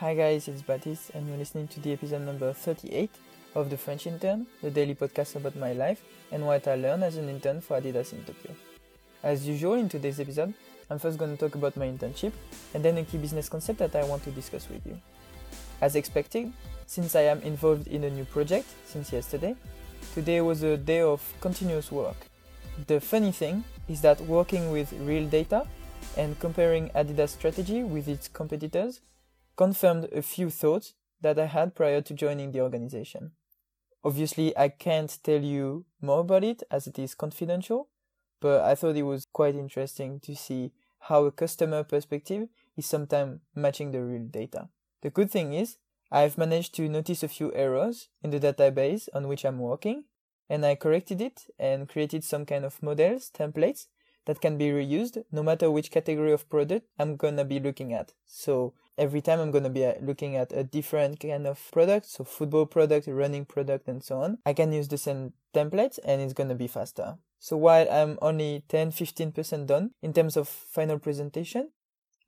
Hi guys, it's Baptiste and you're listening to the episode number 38 of The French Intern, the daily podcast about my life and what I learned as an intern for Adidas in Tokyo. As usual, in today's episode, I'm first going to talk about my internship and then a key business concept that I want to discuss with you. As expected, since I am involved in a new project since yesterday, today was a day of continuous work. The funny thing is that working with real data and comparing Adidas strategy with its competitors confirmed a few thoughts that I had prior to joining the organization. Obviously, I can't tell you more about it as it is confidential, but I thought it was quite interesting to see how a customer perspective is sometimes matching the real data. The good thing is, I've managed to notice a few errors in the database on which I'm working, and I corrected it and created some kind of models, templates, that can be reused no matter which category of product I'm gonna be looking at. So every time I'm gonna be looking at a different kind of product, so football product, running product, and so on, I can use the same templates and it's gonna be faster. So while I'm only 10-15% done in terms of final presentation,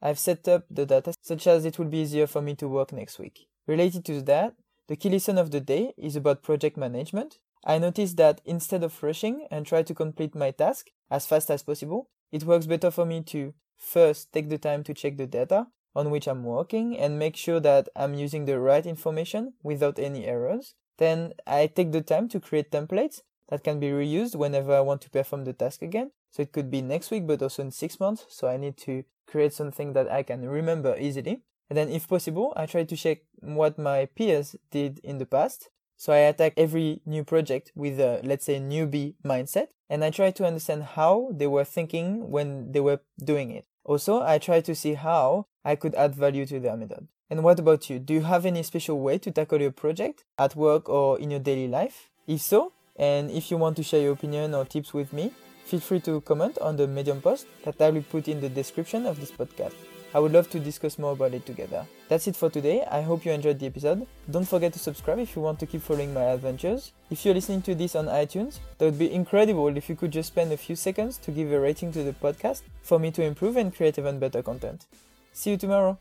I've set up the data such as it will be easier for me to work next week. Related to that, the key lesson of the day is about project management. I noticed that instead of rushing and try to complete my task as fast as possible, it works better for me to first take the time to check the data on which I'm working and make sure that I'm using the right information without any errors. Then I take the time to create templates that can be reused whenever I want to perform the task again. So it could be next week, but also in 6 months. So I need to create something that I can remember easily. And then if possible, I try to check what my peers did in the past. So I attack every new project with a, let's say, newbie mindset, and I try to understand how they were thinking when they were doing it. Also, I try to see how I could add value to their method. And what about you? Do you have any special way to tackle your project at work or in your daily life? If so, and if you want to share your opinion or tips with me, feel free to comment on the Medium post that I will put in the description of this podcast. I would love to discuss more about it together. That's it for today. I hope you enjoyed the episode. Don't forget to subscribe if you want to keep following my adventures. If you're listening to this on iTunes, that would be incredible if you could just spend a few seconds to give a rating to the podcast for me to improve and create even better content. See you tomorrow.